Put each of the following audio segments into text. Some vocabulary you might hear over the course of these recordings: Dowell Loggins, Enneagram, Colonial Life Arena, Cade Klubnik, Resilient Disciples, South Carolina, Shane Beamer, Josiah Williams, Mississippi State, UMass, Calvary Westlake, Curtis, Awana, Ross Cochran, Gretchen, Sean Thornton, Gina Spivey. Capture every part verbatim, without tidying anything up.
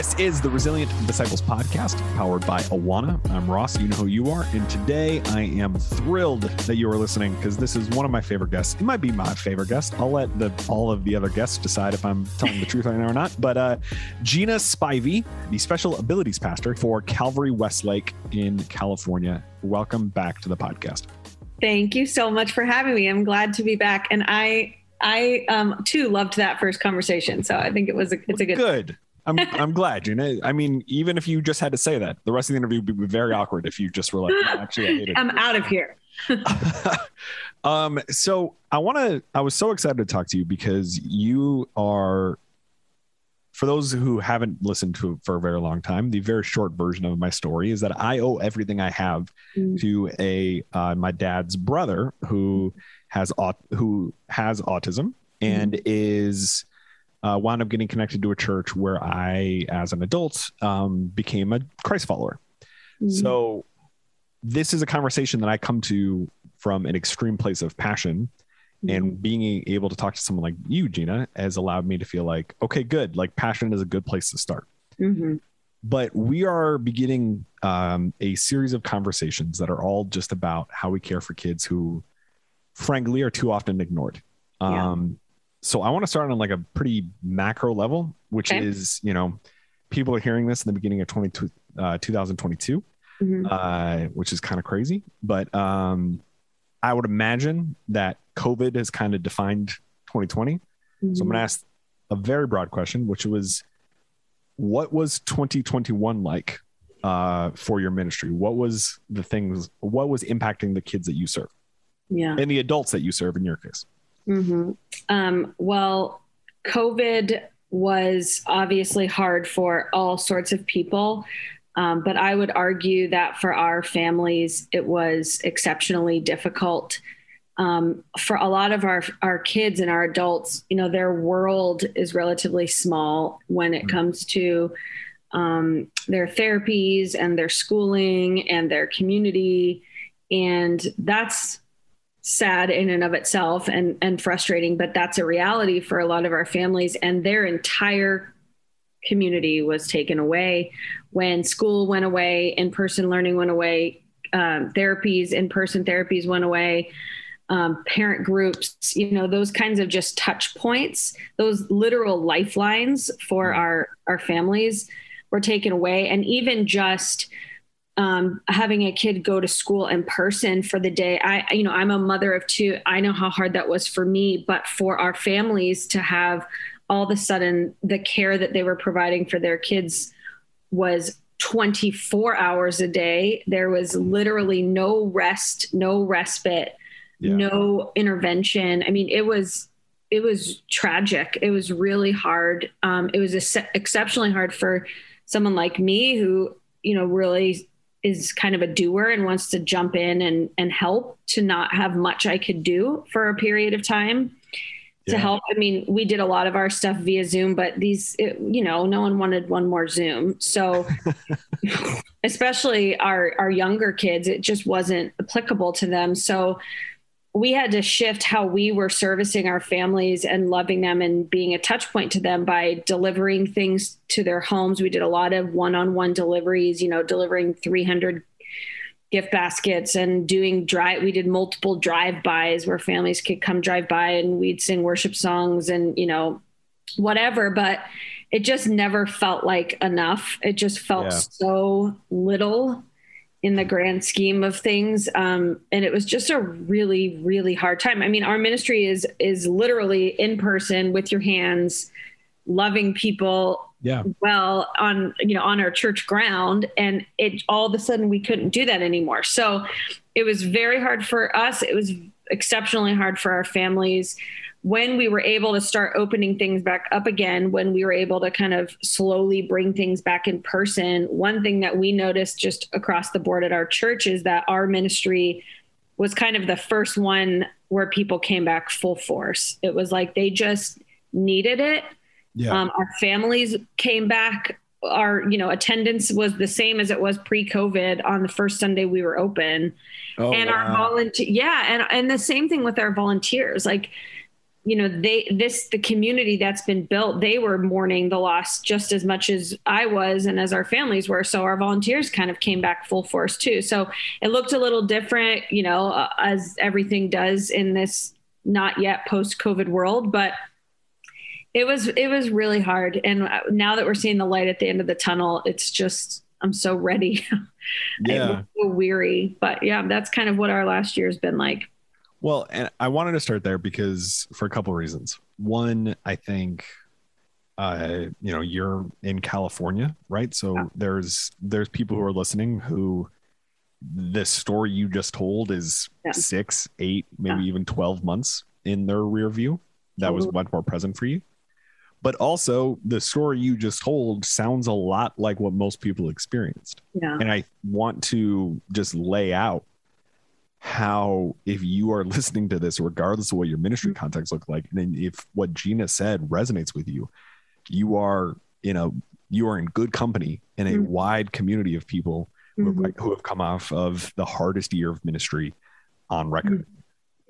This is the Resilient Disciples podcast powered by Awana. I'm Ross. You know who you are. And today I am thrilled that you are listening because this is one of my favorite guests. It might be my favorite guest. I'll let the all of the other guests decide if I'm telling the truth right now or not. But uh, Gina Spivey, the special abilities pastor for Calvary Westlake in California. Welcome back to the podcast. Thank you so much for having me. I'm glad to be back. And I, I um, too, loved that first conversation. So I think it was a, it's a good. Good. I'm I'm glad, Gina. I mean, even if you just had to say that, the rest of the interview would be very awkward if you just were like, no, actually, I hate it. I'm out of here. um, so I want to, I was so excited to talk to you because you are, for those who haven't listened to it for a very long time, the very short version of my story is that I owe everything I have mm-hmm. to a, uh, my dad's brother who has, aut- who has autism and mm-hmm. is, Uh, wound up getting connected to a church where I, as an adult, um, became a Christ follower. Mm-hmm. So this is a conversation that I come to from an extreme place of passion, mm-hmm. and being able to talk to someone like you, Gina, has allowed me to feel like, okay, good. Like passion is a good place to start, mm-hmm. but we are beginning um, a series of conversations that are all just about how we care for kids who frankly are too often ignored. Yeah. Um, So I want to start on like a pretty macro level, which okay. is, you know, people are hearing this in the beginning of twenty, uh, twenty twenty-two, mm-hmm. uh, which is kind of crazy. But um, I would imagine that COVID has kind of defined twenty twenty. Mm-hmm. So I'm going to ask a very broad question, which was, what was twenty twenty-one like uh, for your ministry? What was the things, what was impacting the kids that you serve? Yeah. And the adults that you serve in your case? Mm-hmm. Um, well, COVID was obviously hard for all sorts of people. Um, but I would argue that for our families, it was exceptionally difficult. Um, for a lot of our, our kids and our adults, you know, their world is relatively small when it mm-hmm. comes to, um, their therapies and their schooling and their community. And that's sad in and of itself and, and frustrating, but that's a reality for a lot of our families, and their entire community was taken away when school went away, in-person learning went away, um, therapies, in-person therapies went away, um, parent groups, you know, those kinds of just touch points, those literal lifelines for our, our families were taken away. And even just Um, having a kid go to school in person for the day. I, you know, I'm a mother of two. I know how hard that was for me, but for our families to have all of a sudden the care that they were providing for their kids was twenty-four hours a day. There was literally no rest, no respite, yeah. no intervention. I mean, it was, it was tragic. It was really hard. Um, it was ex- exceptionally hard for someone like me who, you know, really is kind of a doer and wants to jump in and, and help, to not have much I could do for a period of time yeah. to help. I mean, we did a lot of our stuff via Zoom, but these, it, you know, no one wanted one more Zoom. So especially our, our younger kids, it just wasn't applicable to them. So we had to shift how we were servicing our families and loving them and being a touch point to them by delivering things to their homes. We did a lot of one-on-one deliveries, you know, delivering three hundred gift baskets and doing drive. We did multiple drive-bys where families could come drive by and we'd sing worship songs and, you know, whatever, but it just never felt like enough. It just felt yeah. so little in the grand scheme of things. Um, and it was just a really, really hard time. I mean, our ministry is, is literally in person with your hands, loving people yeah. well on, you know, on our church ground. And it, all of a sudden we couldn't do that anymore. So it was very hard for us. It was exceptionally hard for our families. When we were able to start opening things back up again, when we were able to kind of slowly bring things back in person, one thing that we noticed just across the board at our church is that our ministry was kind of the first one where people came back full force. It was like they just needed it. Yeah. Um, our families came back. Our, you know, attendance was the same as it was pre-COVID on the first Sunday we were open. Oh, and wow. our volunteer, yeah, and and the same thing with our volunteers, like. you know, they, this, the community that's been built, they were mourning the loss just as much as I was and as our families were. So our volunteers kind of came back full force too. So it looked a little different, you know, uh, as everything does in this not yet post-COVID world, but it was, it was really hard. And now that we're seeing the light at the end of the tunnel, it's just, I'm so ready. Yeah. I'm so weary, but yeah, that's kind of what our last year has been like. Well, and I wanted to start there because for a couple of reasons. One, I think, uh, you know, you're in California, right? So yeah. there's, there's people who are listening who this story you just told is yeah. six, eight, maybe yeah. even twelve months in their rear view. That was much more present for you. But also the story you just told sounds a lot like what most people experienced. Yeah. And I want to just lay out how, if you are listening to this, regardless of what your ministry context look like, and if what Gina said resonates with you, you are, you know, you are in good company in a mm-hmm. wide community of people mm-hmm. who, have, who have come off of the hardest year of ministry on record.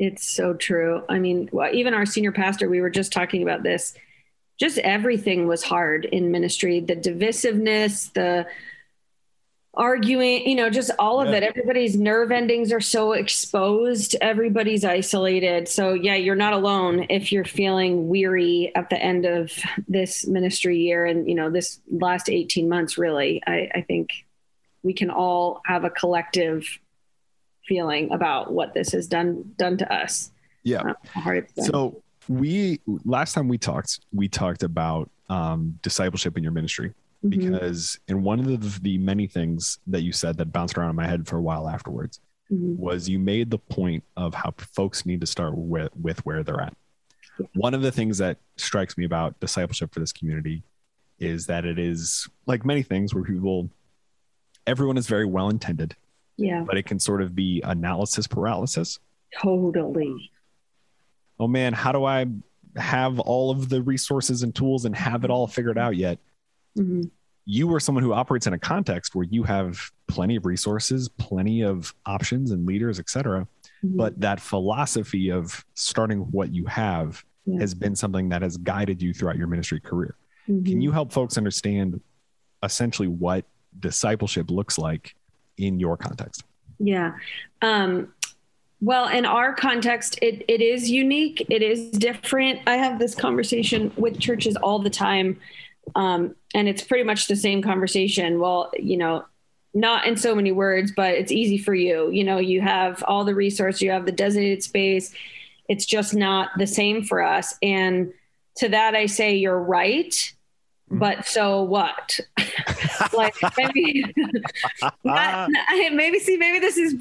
It's so true. I mean, well, even our senior pastor, we were just talking about this. Just everything was hard in ministry, the divisiveness, the arguing, you know, just all of yeah. it. Everybody's nerve endings are so exposed. Everybody's isolated. So yeah, you're not alone if you're feeling weary at the end of this ministry year. And, you know, this last eighteen months, really, I, I think we can all have a collective feeling about what this has done, done to us. Yeah. Um, hard so we, last time we talked, we talked about um, discipleship in your ministry. Because, mm-hmm. and one of the, the many things that you said that bounced around in my head for a while afterwards mm-hmm. was you made the point of how folks need to start with, with where they're at. Yeah. One of the things that strikes me about discipleship for this community is that it is like many things where people, everyone is very well-intended, yeah, but it can sort of be analysis paralysis. Totally. Oh man, how do I have all of the resources and tools and have it all figured out yet? Mm-hmm. You are someone who operates in a context where you have plenty of resources, plenty of options and leaders, et cetera. Mm-hmm. But that philosophy of starting what you have yeah. has been something that has guided you throughout your ministry career. Mm-hmm. Can you help folks understand essentially what discipleship looks like in your context? Yeah. Um, well, in our context, it it is unique. It is different. I have this conversation with churches all the time. Um, and it's pretty much the same conversation. Well, you know, not in so many words, but it's easy for you. You know, you have all the resources, you have the designated space. It's just not the same for us. And to that, I say, you're right. But so what? like maybe, not, maybe, see, maybe this is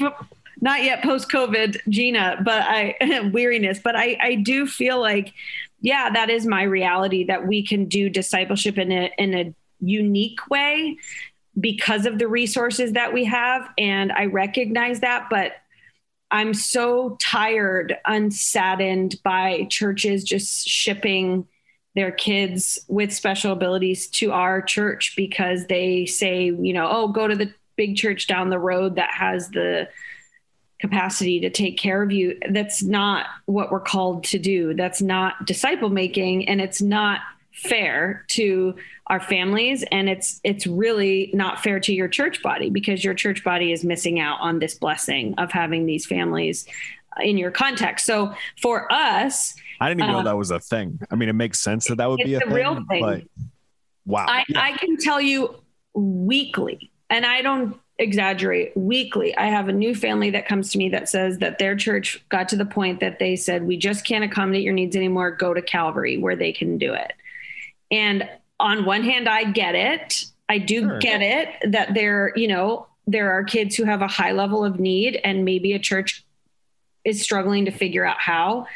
not yet post-COVID Gina, but I weariness, but I, I do feel like, yeah, that is my reality, that we can do discipleship in a, in a unique way because of the resources that we have. And I recognize that, but I'm so tired, unsaddened by churches just shipping their kids with special abilities to our church because they say, you know, oh, go to the big church down the road that has the capacity to take care of you. That's not what we're called to do. That's not disciple making. And it's not fair to our families. And it's, it's really not fair to your church body, because your church body is missing out on this blessing of having these families in your context. So for us, I didn't even um, know that was a thing. I mean, it makes sense that that would be a, a thing, real thing. But wow. I, yeah. I can tell you weekly, and I don't exaggerate, weekly, I have a new family that comes to me that says that their church got to the point that they said, we just can't accommodate your needs anymore. Go to Calvary where they can do it. And on one hand, I get it. I do sure. get it that there, you know, there are kids who have a high level of need and maybe a church is struggling to figure out how,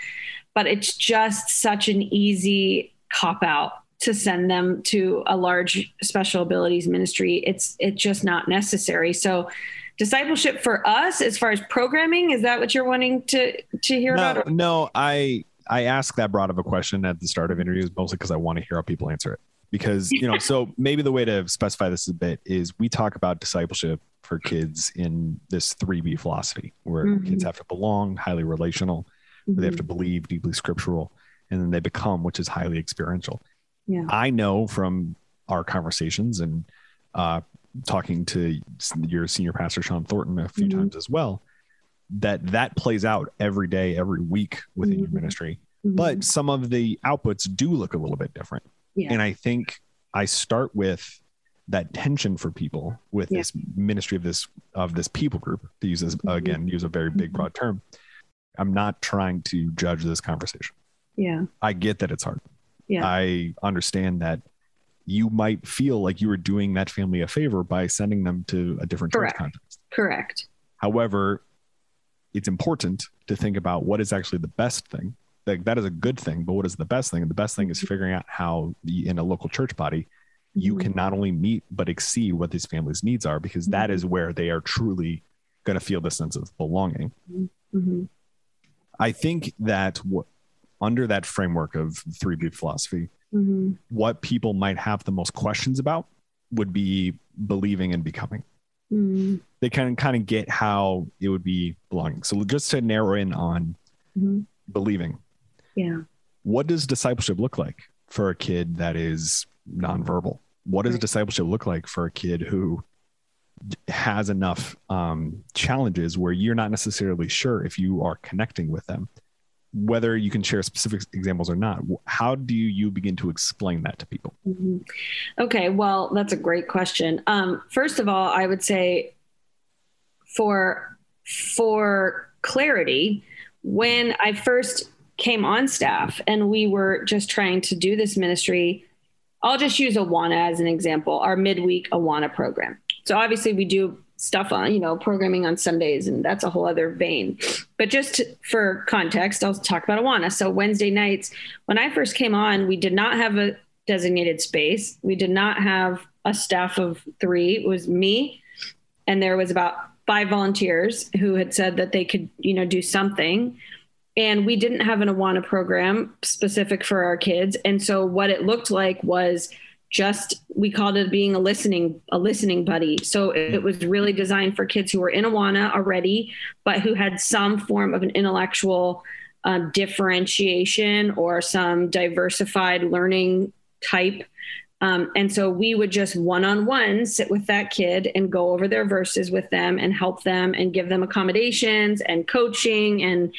but it's just such an easy cop out to send them to a large special abilities ministry. It's, it's just not necessary. So discipleship for us, as far as programming, is that what you're wanting to, to hear no, about? No, I, I ask that broad of a question at the start of interviews, mostly because I want to hear how people answer it, because, you know, so maybe the way to specify this a bit is we talk about discipleship for kids in this three B philosophy where mm-hmm. kids have to belong, highly relational, mm-hmm. where they have to believe, deeply scriptural, and then they become, which is highly experiential. Yeah. I know from our conversations and uh, talking to your senior pastor, Sean Thornton, a few mm-hmm. times as well, that that plays out every day, every week within mm-hmm. your ministry. Mm-hmm. But some of the outputs do look a little bit different. Yeah. And I think I start with that tension for people with yeah. this ministry of this, of this people group, to use this, again, use a very big, broad term. I'm not trying to judge this conversation. Yeah. I get that it's hard. Yeah. I understand that you might feel like you were doing that family a favor by sending them to a different Correct. Church context. Correct. However, it's important to think about what is actually the best thing. Like, that is a good thing, but what is the best thing? And the best thing is figuring out how the, in a local church body, you can not only meet, but exceed what these families' needs are, because that is where they are truly going to feel the sense of belonging. Mm-hmm. I think that w- under that framework of three B philosophy, mm-hmm. what people might have the most questions about would be believing and becoming. Mm-hmm. They can kind of get how it would be belonging. So just to narrow in on mm-hmm. believing. Yeah. What does discipleship look like for a kid that is nonverbal? What does right. discipleship look like for a kid who has enough um, challenges where you're not necessarily sure if you are connecting with them, whether you can share specific examples or not? How do you begin to explain that to people? Mm-hmm. Okay. Well, that's a great question. Um, first of all, I would say for, for clarity, when I first came on staff and we were just trying to do this ministry, I'll just use Awana as an example, our midweek Awana program. So obviously we do stuff on, you know, programming on Sundays, and that's a whole other vein. But just to, for context, I'll talk about Awana. So Wednesday nights, when I first came on, we did not have a designated space. We did not have a staff of three. It was me, and there was about five volunteers who had said that they could, you know, do something. And we didn't have an Awana program specific for our kids. And so what it looked like was just, we called it being a listening, a listening buddy. So it was really designed for kids who were in Awana already, but who had some form of an intellectual um, differentiation or some diversified learning type. Um, and so we would just one-on-one sit with that kid and go over their verses with them and help them and give them accommodations and coaching and,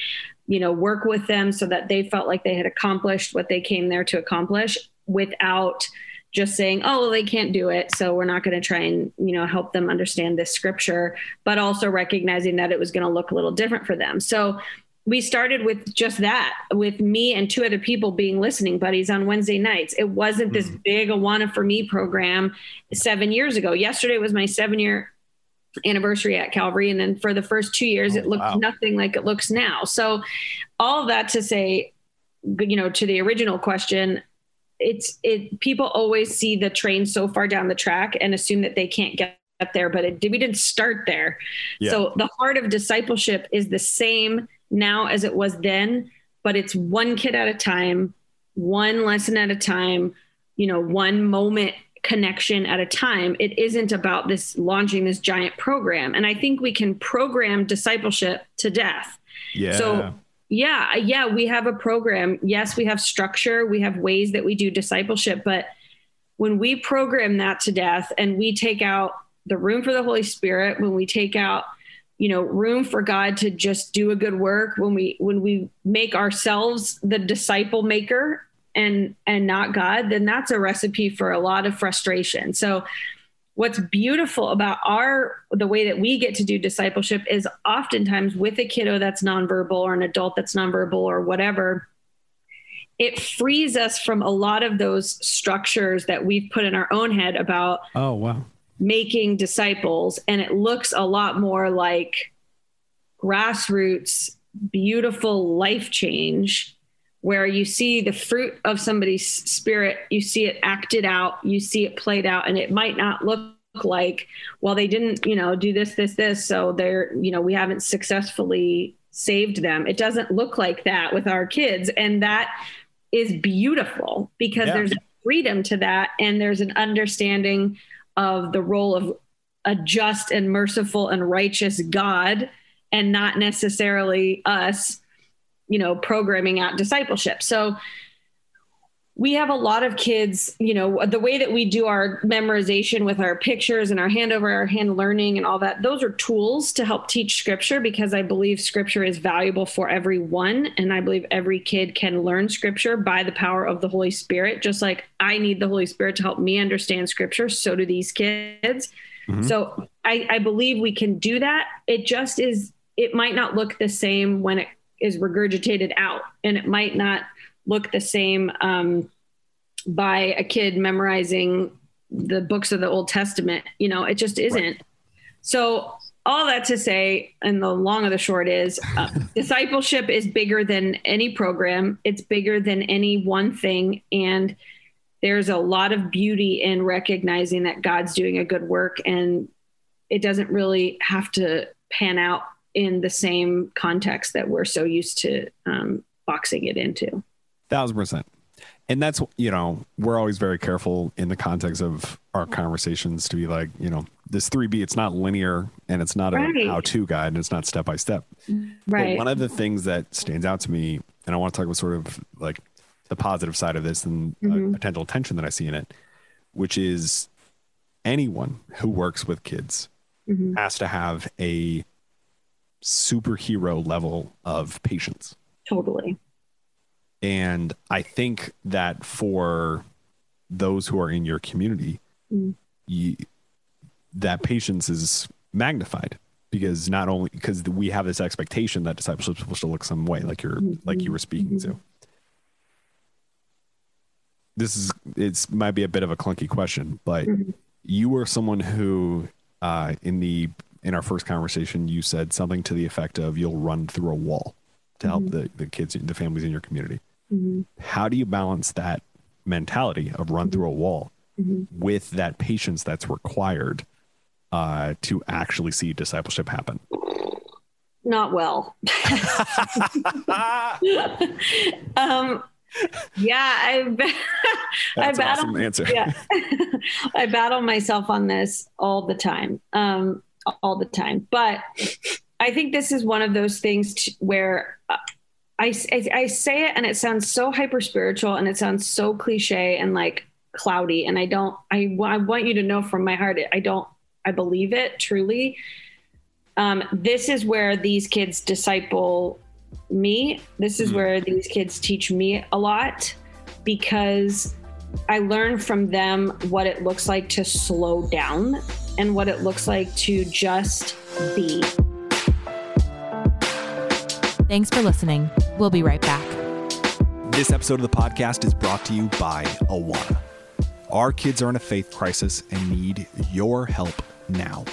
you know, work with them so that they felt like they had accomplished what they came there to accomplish, without just saying, oh, well, they can't do it, so we're not going to try and, you know, help them understand this scripture, but also recognizing that it was going to look a little different for them. So we started with just that, with me and two other people being listening buddies on Wednesday nights. It wasn't mm-hmm. this big Awana for Me program seven years ago. Yesterday was my seven year anniversary at Calvary. And then for the first two years, oh, it looked wow. nothing like it looks now. So all of that to say, you know, to the original question, it's it, people always see the train so far down the track and assume that they can't get up there, but it, we didn't start there. Yeah. So the heart of discipleship is the same now as it was then, but it's one kid at a time, one lesson at a time, you know, one moment connection at a time. It isn't about this launching this giant program. And I think we can program discipleship to death. Yeah. So yeah, yeah, we have a program. Yes, we have structure. We have ways that we do discipleship, but when we program that to death and we take out the room for the Holy Spirit, when we take out, you know, room for God to just do a good work, when we, when we make ourselves the disciple maker and, and not God, then that's a recipe for a lot of frustration. So what's beautiful about our, the way that we get to do discipleship is oftentimes with a kiddo that's nonverbal or an adult that's nonverbal or whatever, it frees us from a lot of those structures that we've put in our own head about oh wow, making disciples. And it looks a lot more like grassroots, beautiful life change, where you see the fruit of somebody's spirit, you see it acted out, you see it played out, and it might not look like, well, they didn't, you know, do this, this, this, so they're, you know, we haven't successfully saved them. It doesn't look like that with our kids. And that is beautiful, because yeah. there's a freedom to that. And there's an understanding of the role of a just and merciful and righteous God, and not necessarily us you know, programming out discipleship. So we have a lot of kids, you know, the way that we do our memorization with our pictures and our hand over our hand learning and all that, those are tools to help teach scripture, because I believe scripture is valuable for everyone. And I believe every kid can learn scripture by the power of the Holy Spirit. Just like I need the Holy Spirit to help me understand scripture, so do these kids. Mm-hmm. So I, I believe we can do that. It just is, it might not look the same when it is regurgitated out, and it might not look the same um, by a kid memorizing the books of the Old Testament. You know, it just isn't. Right. So all that to say, and the long of the short is uh, discipleship is bigger than any program. It's bigger than any one thing. And there's a lot of beauty in recognizing that God's doing a good work, and it doesn't really have to pan out in the same context that we're so used to um, boxing it into. Thousand percent. And that's, you know, we're always very careful in the context of our conversations to be like, you know, this three B, it's not linear, and it's not right. a how-to guide, and it's not step-by-step. Right. But one of the things that stands out to me, and I want to talk about sort of like the positive side of this and mm-hmm. a potential tension that I see in it, which is anyone who works with kids mm-hmm. has to have a superhero level of patience. Totally. And I think that for those who are in your community, mm. you, that patience is magnified, because not only because we have this expectation that discipleship is supposed to look some way, like you're mm-hmm. like you were speaking mm-hmm. to. This is it's might be a bit of a clunky question, but mm-hmm. you were someone who uh, in the in our first conversation, you said something to the effect of "you'll run through a wall" to help mm-hmm. the, the kids, the families in your community. Mm-hmm. How do you balance that mentality of run through a wall mm-hmm. with that patience that's required uh, to actually see discipleship happen? Not well. um, yeah, I, ba- I battle. Awesome answer. Yeah, I battle myself on this all the time, um, all the time. But I think this is one of those things t- where. Uh, I, I, I say it and it sounds so hyper spiritual and it sounds so cliche and like cloudy. And I don't, I, I want you to know from my heart, I don't, I believe it truly. Um, this is where these kids disciple me. This is mm. where these kids teach me a lot, because I learn from them what it looks like to slow down and what it looks like to just be. Thanks for listening. We'll be right back. This episode of the podcast is brought to you by Awana. Our kids are in a faith crisis and need your help now.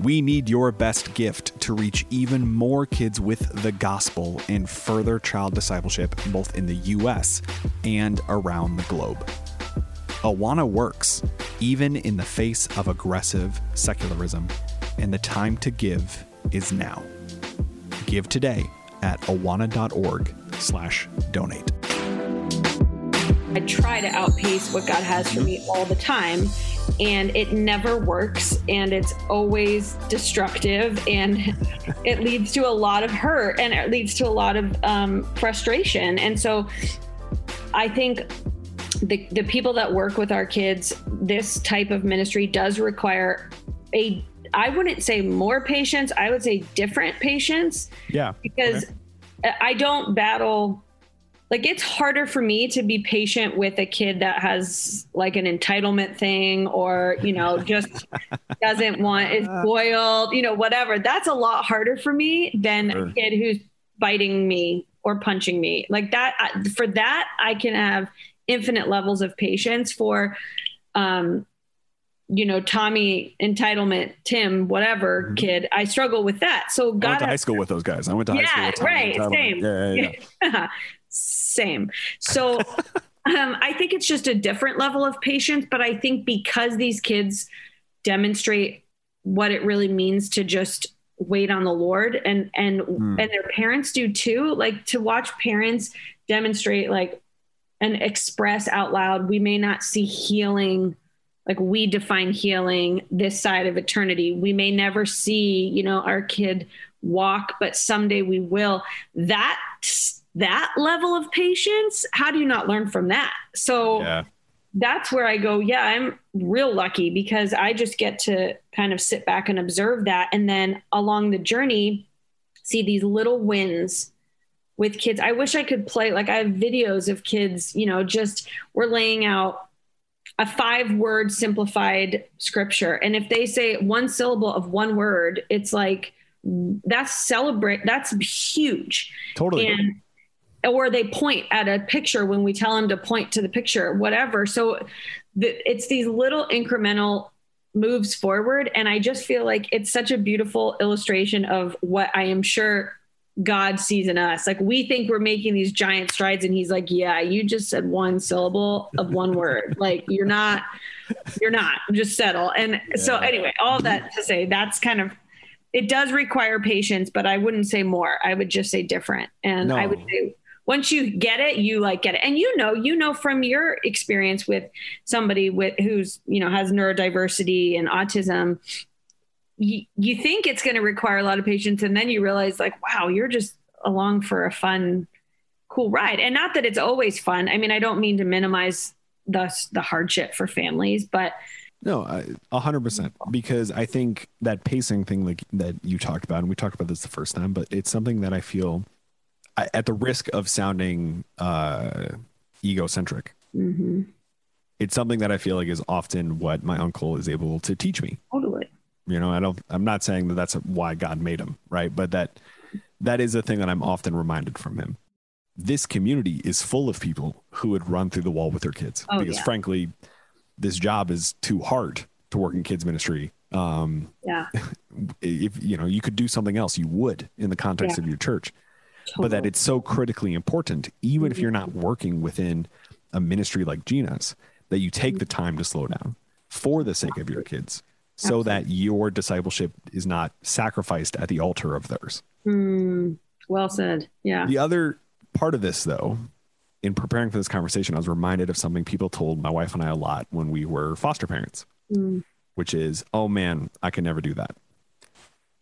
We need your best gift to reach even more kids with the gospel and further child discipleship, both in the U S and around the globe. Awana works even in the face of aggressive secularism, and the time to give is now. Give today at awana.org slash donate. I try to outpace what God has for me all the time, and it never works, and it's always destructive, and it leads to a lot of hurt, and it leads to a lot of um, frustration. And so I think the, the people that work with our kids, this type of ministry does require a I wouldn't say more patience. I would say different patience. Yeah. Because okay. I don't battle, like it's harder for me to be patient with a kid that has like an entitlement thing, or, you know, just doesn't want it's boiled, you know, whatever. That's a lot harder for me than sure. a kid who's biting me or punching me like that. For that, I can have infinite levels of patience. For, um, you know, Tommy, entitlement, Tim, whatever mm-hmm. kid, I struggle with that. So God I went to has- high school with those guys. I went to yeah, high school. With Tommy, right. Same. Yeah, yeah, yeah. Same. So um, I think it's just a different level of patience, but I think because these kids demonstrate what it really means to just wait on the Lord, and, and, mm. and their parents do too, like to watch parents demonstrate like and express out loud. We may not see healing like we define healing this side of eternity. We may never see, you know, our kid walk, but someday we will. That, that level of patience, how do you not learn from that? So yeah. that's where I go, yeah, I'm real lucky because I just get to kind of sit back and observe that. And then along the journey, see these little wins with kids. I wish I could play, like I have videos of kids, you know, just we're laying out a five word simplified scripture. And if they say one syllable of one word, it's like, that's celebrate. That's huge. Totally. And, or they point at a picture when we tell them to point to the picture, whatever. So th- it's these little incremental moves forward. And I just feel like it's such a beautiful illustration of what I am sure God sees in us. Like we think we're making these giant strides and he's like, yeah, you just said one syllable of one word. Like you're not, you're not, just settle. And yeah. so anyway, all that to say, that's kind of, it does require patience, but I wouldn't say more. I would just say different. And no. I would say, once you get it, you like get it. And you know, you know, from your experience with somebody with who's, you know, has neurodiversity and autism, you, you think it's going to require a lot of patience. And then you realize like, wow, you're just along for a fun, cool ride. And not that it's always fun. I mean, I don't mean to minimize the, the hardship for families, but no, a hundred percent, because I think that pacing thing like that you talked about, and we talked about this the first time, but it's something that I feel I, at the risk of sounding uh, egocentric, mm-hmm. it's something that I feel like is often what my uncle is able to teach me. Totally. You know, I don't, I'm not saying that that's why God made him, right? But that, that is a thing that I'm often reminded from him. This community is full of people who would run through the wall with their kids oh, because yeah. frankly, this job is too hard to work in kids ministry. Um, yeah. If, you know, you could do something else, you would in the context yeah. of your church. Totally. But that it's so critically important, even mm-hmm. if you're not working within a ministry like Gina's, that you take mm-hmm. the time to slow down for the sake of your kids so Absolutely. That your discipleship is not sacrificed at the altar of theirs. Mm, well said. Yeah. The other part of this, though, in preparing for this conversation, I was reminded of something people told my wife and I a lot when we were foster parents, mm. which is, oh, man, I can never do that.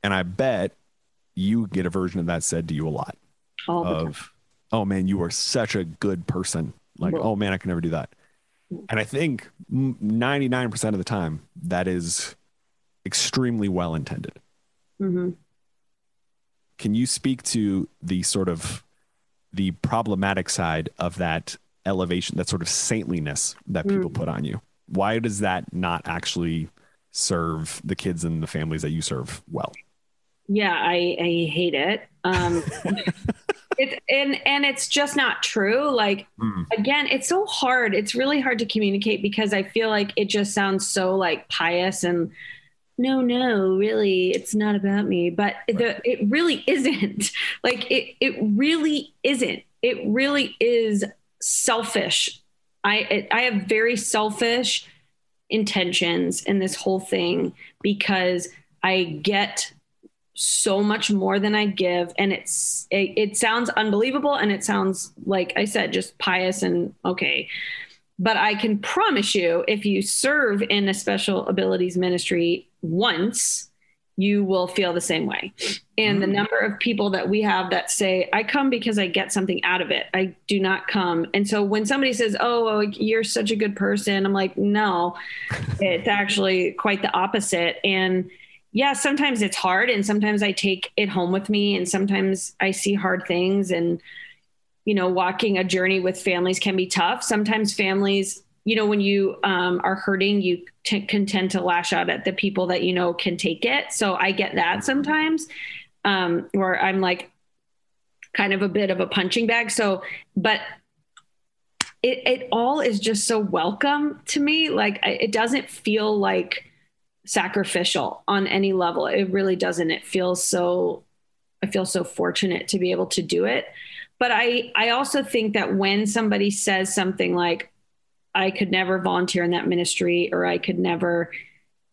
And I bet you get a version of that said to you a lot. All of, oh man, you are such a good person. Like, well, oh man, I can never do that. And I think ninety-nine percent of the time that is extremely well-intended. Mm-hmm. Can you speak to the sort of the problematic side of that elevation, that sort of saintliness that people mm. put on you? Why does that not actually serve the kids and the families that you serve well? Yeah, I, I hate it. Um, It's, and, and it's just not true. Like, mm. again, it's so hard. It's really hard to communicate because I feel like it just sounds so like pious and no, no, really, it's not about me, but right. the, it really isn't like it, it really isn't. It really is selfish. I, it, I have very selfish intentions in this whole thing because I get so much more than I give. And it's, it, it sounds unbelievable. And it sounds like I said, just pious and okay. But I can promise you, if you serve in a special abilities ministry once, you will feel the same way. And mm-hmm. the number of people that we have that say, I come because I get something out of it. I do not come. And so when somebody says, oh, you're such a good person, I'm like, no, it's actually quite the opposite. And yeah, sometimes it's hard and sometimes I take it home with me and sometimes I see hard things and, you know, walking a journey with families can be tough. Sometimes families, you know, when you um, are hurting, you t- can tend to lash out at the people that, you know, can take it. So I get that sometimes um, where I'm like kind of a bit of a punching bag. So, but it, it all is just so welcome to me. Like it doesn't feel like sacrificial on any level. It really doesn't. It feels so, I feel so fortunate to be able to do it. But I, I also think that when somebody says something like, I could never volunteer in that ministry, or I could never,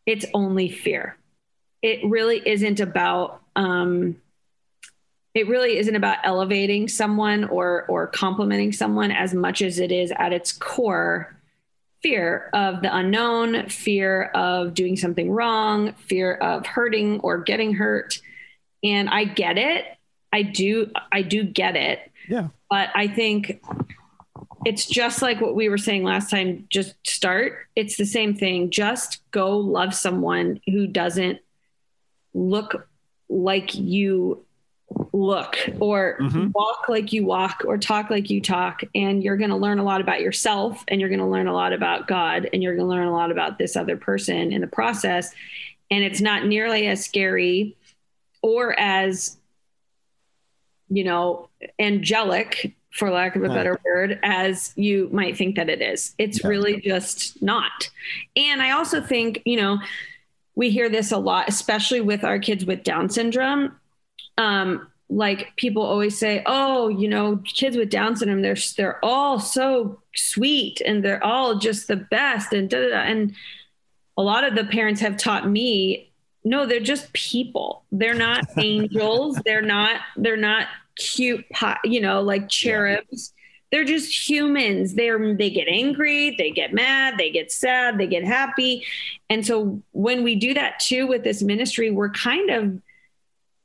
it's only fear. It really isn't about, um, it really isn't about elevating someone or, or complimenting someone as much as it is at its core fear of the unknown, fear of doing something wrong, fear of hurting or getting hurt. And I get it. I do. I do get it. Yeah. But I think it's just like what we were saying last time, just start. It's the same thing. Just go love someone who doesn't look like you look, or mm-hmm. walk like you walk, or talk like you talk. And you're going to learn a lot about yourself, and you're going to learn a lot about God, and you're going to learn a lot about this other person in the process. And it's not nearly as scary or as, you know, angelic, for lack of a better word, as you might think that it is. It's yeah. really just not. And I also think, you know, we hear this a lot, especially with our kids with Down syndrome. Um, like people always say, oh, you know, kids with Down syndrome, they're, they're all so sweet, and they're all just the best, and da, da, da. And a lot of the parents have taught me, no, they're just people. They're not angels. They're not, they're not cute, you know, like cherubs. They're just humans. They're, they get angry, they get mad, they get sad, they get happy. And so when we do that too, with this ministry, we're kind of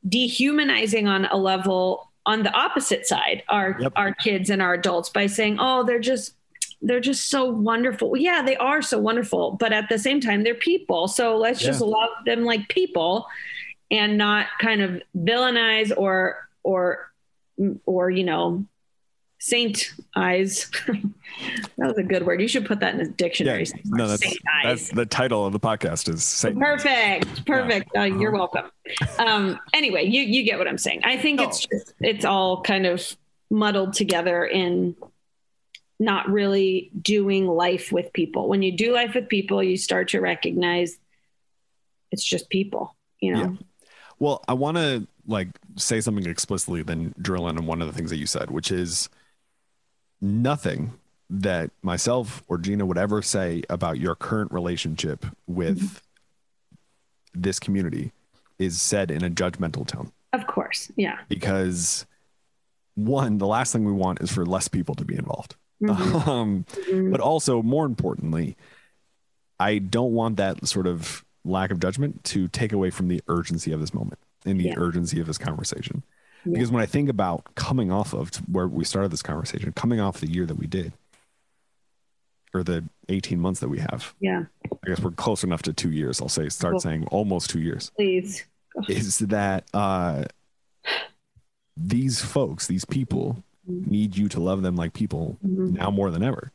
dehumanizing on a level on the opposite side, our, yep. our kids and our adults, by saying, oh, they're just, they're just so wonderful. Well, yeah, they are so wonderful, but at the same time, they're people. So let's yeah. just love them like people, and not kind of villainize or, or, or, you know, saint-ize. That was a good word. You should put that in a dictionary. Yeah. No, that's, that's the title of the podcast, is Saint. Perfect. Perfect. Yeah. Uh, you're welcome. Um, anyway, you, you get what I'm saying. I think oh. it's just, it's all kind of muddled together in not really doing life with people. When you do life with people, you start to recognize it's just people, you know? Yeah. Well, I want to like say something explicitly, then drill in on one of the things that you said, which is nothing that myself or Gina would ever say about your current relationship with mm-hmm. this community is said in a judgmental tone. Of course. Yeah. Because one, the last thing we want is for less people to be involved. Mm-hmm. Um, mm-hmm. But also more importantly, I don't want that sort of lack of judgment to take away from the urgency of this moment and the yeah. urgency of this conversation. Yeah. Because when I think about coming off of where we started this conversation, coming off the year that we did, or the eighteen months that we have, yeah, I guess we're close enough to two years. I'll say, start cool. saying almost two years, please. Is that, uh, these folks, these people mm-hmm. need you to love them like people mm-hmm. now more than ever.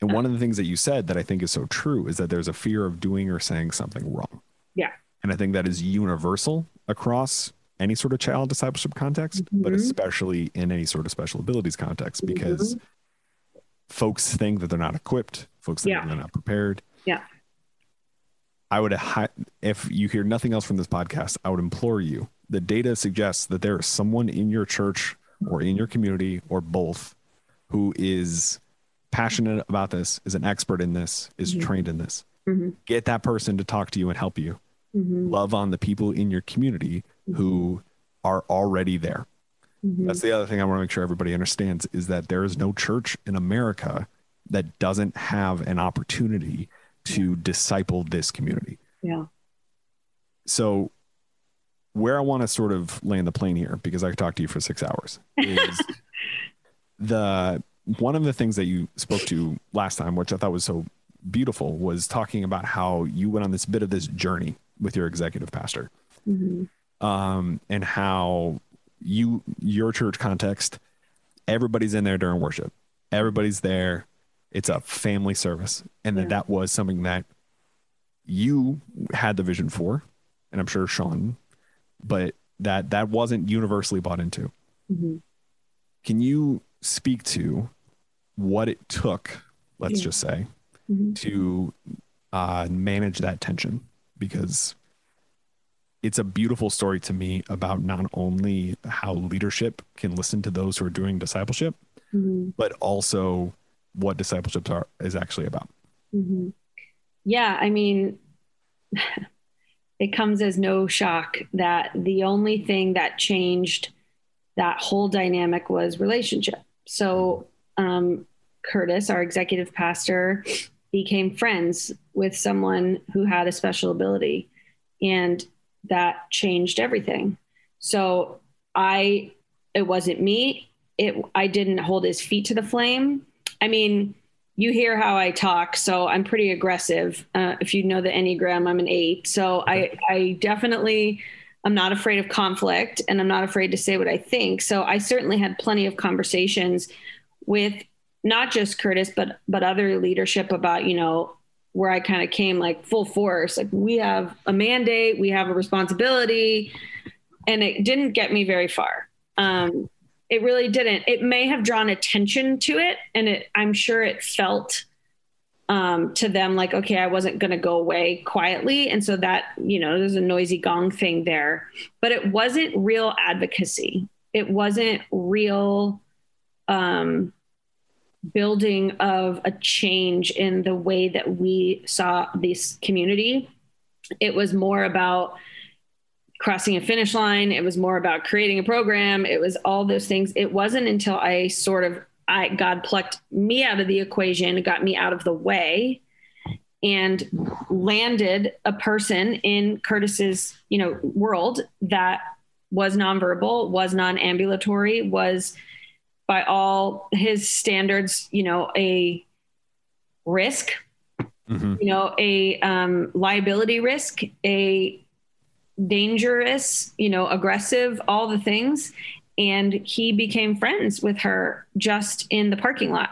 And one of the things that you said that I think is so true is that there's a fear of doing or saying something wrong. Yeah. And I think that is universal across any sort of child discipleship context, mm-hmm. but especially in any sort of special abilities context, because mm-hmm. folks think that they're not equipped, folks think yeah. that they're not prepared. Yeah. I would, if you hear nothing else from this podcast, I would implore you. The data suggests that there is someone in your church or in your community or both who is passionate about this, is an expert in this, is mm-hmm. trained in this. Mm-hmm. Get that person to talk to you and help you. Mm-hmm. Love on the people in your community mm-hmm. who are already there. Mm-hmm. That's the other thing I want to make sure everybody understands, is that there is no church in America that doesn't have an opportunity to yeah. disciple this community. Yeah. So where I want to sort of land the plane here, because I could talk to you for six hours, is the one of the things that you spoke to last time, which I thought was so beautiful, was talking about how you went on this bit of this journey with your executive pastor, mm-hmm. um, and how you, your church context, everybody's in there during worship. Everybody's there. It's a family service. And yeah. that that was something that you had the vision for, and I'm sure Sean, but that, that wasn't universally bought into. Mm-hmm. Can you speak to what it took, let's yeah. just say, mm-hmm. to uh, manage that tension? Because it's a beautiful story to me about not only how leadership can listen to those who are doing discipleship, mm-hmm. but also what discipleship are, is actually about. Mm-hmm. Yeah. I mean, it comes as no shock that the only thing that changed that whole dynamic was relationship. So, um, Curtis, our executive pastor, became friends with someone who had a special ability, and that changed everything. So I, it wasn't me. It, I didn't hold his feet to the flame. I mean, you hear how I talk, so I'm pretty aggressive. Uh, if you know the Enneagram, I'm an eight. So I, I definitely, I'm not afraid of conflict, and I'm not afraid to say what I think. So I certainly had plenty of conversations with not just Curtis, but, but other leadership about, you know, where I kind of came like full force, like we have a mandate, we have a responsibility, and it didn't get me very far. Um, It really didn't. It may have drawn attention to it. And it, I'm sure it felt um, to them like, okay, I wasn't going to go away quietly. And so that, you know, there's a noisy gong thing there, but it wasn't real advocacy. It wasn't real um, building of a change in the way that we saw this community. It was more about crossing a finish line. It was more about creating a program. It was all those things. It wasn't until I sort of, I, God plucked me out of the equation, got me out of the way, and landed a person in Curtis's, you know, world that was nonverbal, was non-ambulatory, was by all his standards, you know, a risk, mm-hmm. you know, a um, liability risk, a dangerous, you know, aggressive, all the things. And he became friends with her just in the parking lot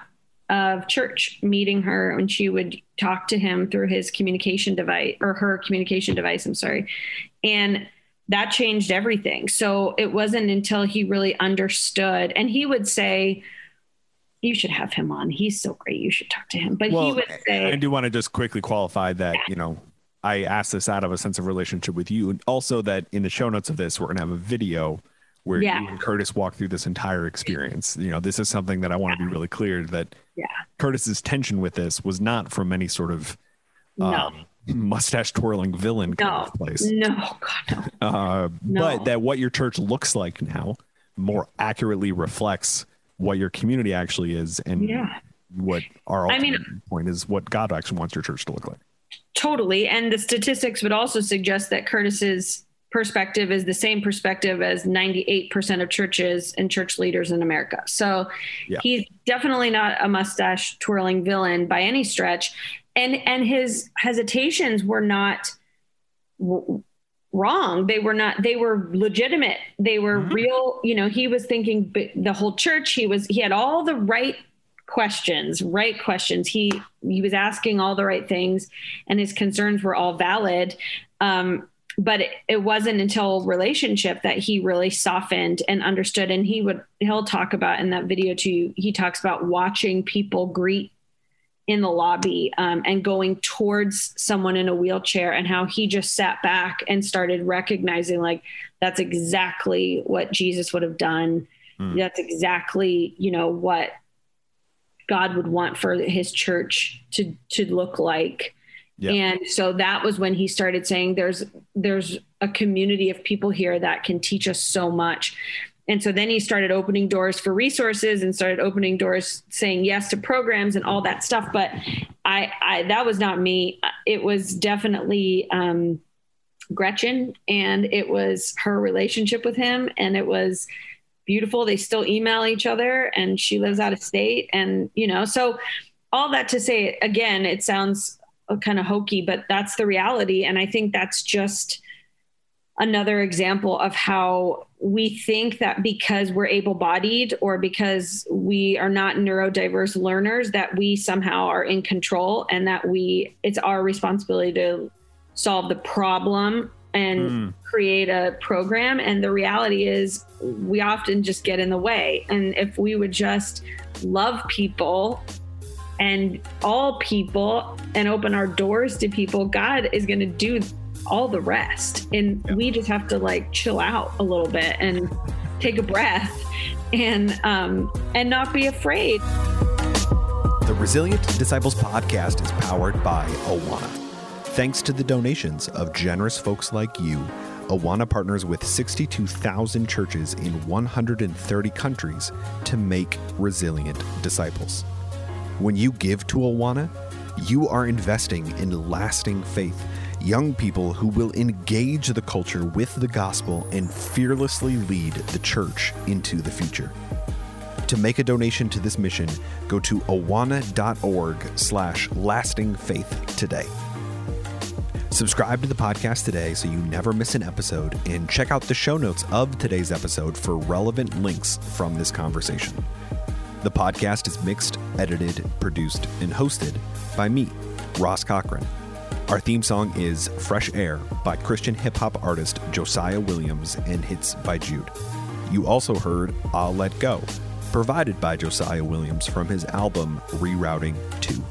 of church, meeting her, and she would talk to him through his communication device or her communication device. I'm sorry. And that changed everything. So it wasn't until he really understood, and he would say, you should have him on. He's so great. You should talk to him. But well, he would say, I do want to just quickly qualify that, yeah. you know, I asked this out of a sense of relationship with you, and also that in the show notes of this, we're going to have a video where yeah. you and Curtis walk through this entire experience. You know, this is something that I want yeah. to be really clear that yeah. Curtis's tension with this was not from any sort of um, no. mustache twirling villain kind no. of place. No, God, no. Uh, no. But that what your church looks like now more accurately reflects what your community actually is, and yeah. what our ultimate I mean, point is what God actually wants your church to look like. Totally. And the statistics would also suggest that Curtis's perspective is the same perspective as ninety-eight percent of churches and church leaders in America. So yeah. he's definitely not a mustache twirling villain by any stretch. And, and his hesitations were not w- wrong. They were not, they were legitimate. They were mm-hmm. real. You know, he was thinking the whole church, he was, he had all the right questions, right questions. He, he was asking all the right things, and his concerns were all valid. Um, but it, it wasn't until relationship that he really softened and understood. And he would, he'll talk about in that video too, he talks about watching people greet in the lobby um, and going towards someone in a wheelchair, and how he just sat back and started recognizing like, that's exactly what Jesus would have done. Mm. That's exactly, you know, what God would want for his church to, to look like. Yeah. And so that was when he started saying there's, there's a community of people here that can teach us so much. And so then he started opening doors for resources and started opening doors, saying yes to programs and all that stuff. But I, I, that was not me. It was definitely um, Gretchen, and it was her relationship with him. And it was beautiful. They still email each other, and she lives out of state. And, you know, so all that to say, again, it sounds kind of hokey, but that's the reality. And I think that's just another example of how we think that because we're able-bodied or because we are not neurodiverse learners, that we somehow are in control, and that we, it's our responsibility to solve the problem and mm. create a program. And the reality is we often just get in the way. And if we would just love people and all people and open our doors to people, God is going to do all the rest. And yeah. we just have to like chill out a little bit and take a breath and, um, and not be afraid. The Resilient Disciples podcast is powered by Awana. Thanks to the donations of generous folks like you, Awana partners with sixty-two thousand churches in one hundred thirty countries to make resilient disciples. When you give to Awana, you are investing in lasting faith. young people who will engage the culture with the gospel and fearlessly lead the church into the future. To make a donation to this mission, go to awana dot org slash lasting faith today. Subscribe to the podcast today so you never miss an episode, and check out the show notes of today's episode for relevant links from this conversation. The podcast is mixed, edited, produced, and hosted by me, Ross Cochran. Our theme song is Fresh Air by Christian hip-hop artist Josiah Williams and hits by Jude. You also heard I'll Let Go, provided by Josiah Williams from his album Rerouting two.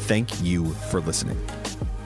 Thank you for listening.